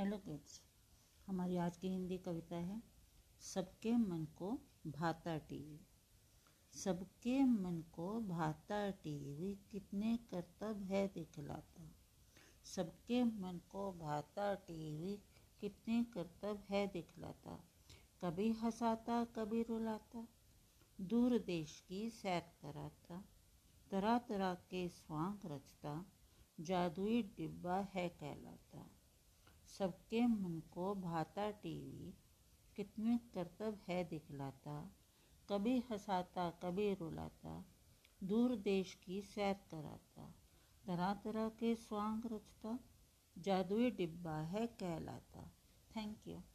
Hello kids, हमारी आज की हिंदी कविता है सबके मन को भाता टीवी। सबके मन को भाता टीवी कितने कर्तव्य है दिखलाता। सबके मन को भाता टीवी कितने कर्तव्य है दिखलाता। कभी हंसाता कभी रुलाता, दूर देश की सैर कराता, तरह तरह के स्वांग रचता, जादुई डिब्बा है कहलाता। सबके मन को भाता टीवी कितने कर्तव्य है दिखलाता। कभी हंसाता कभी रुलाता, दूर देश की सैर कराता, तरह तरह के स्वांग रचता, जादुई डिब्बा है कहलाता। Thank you.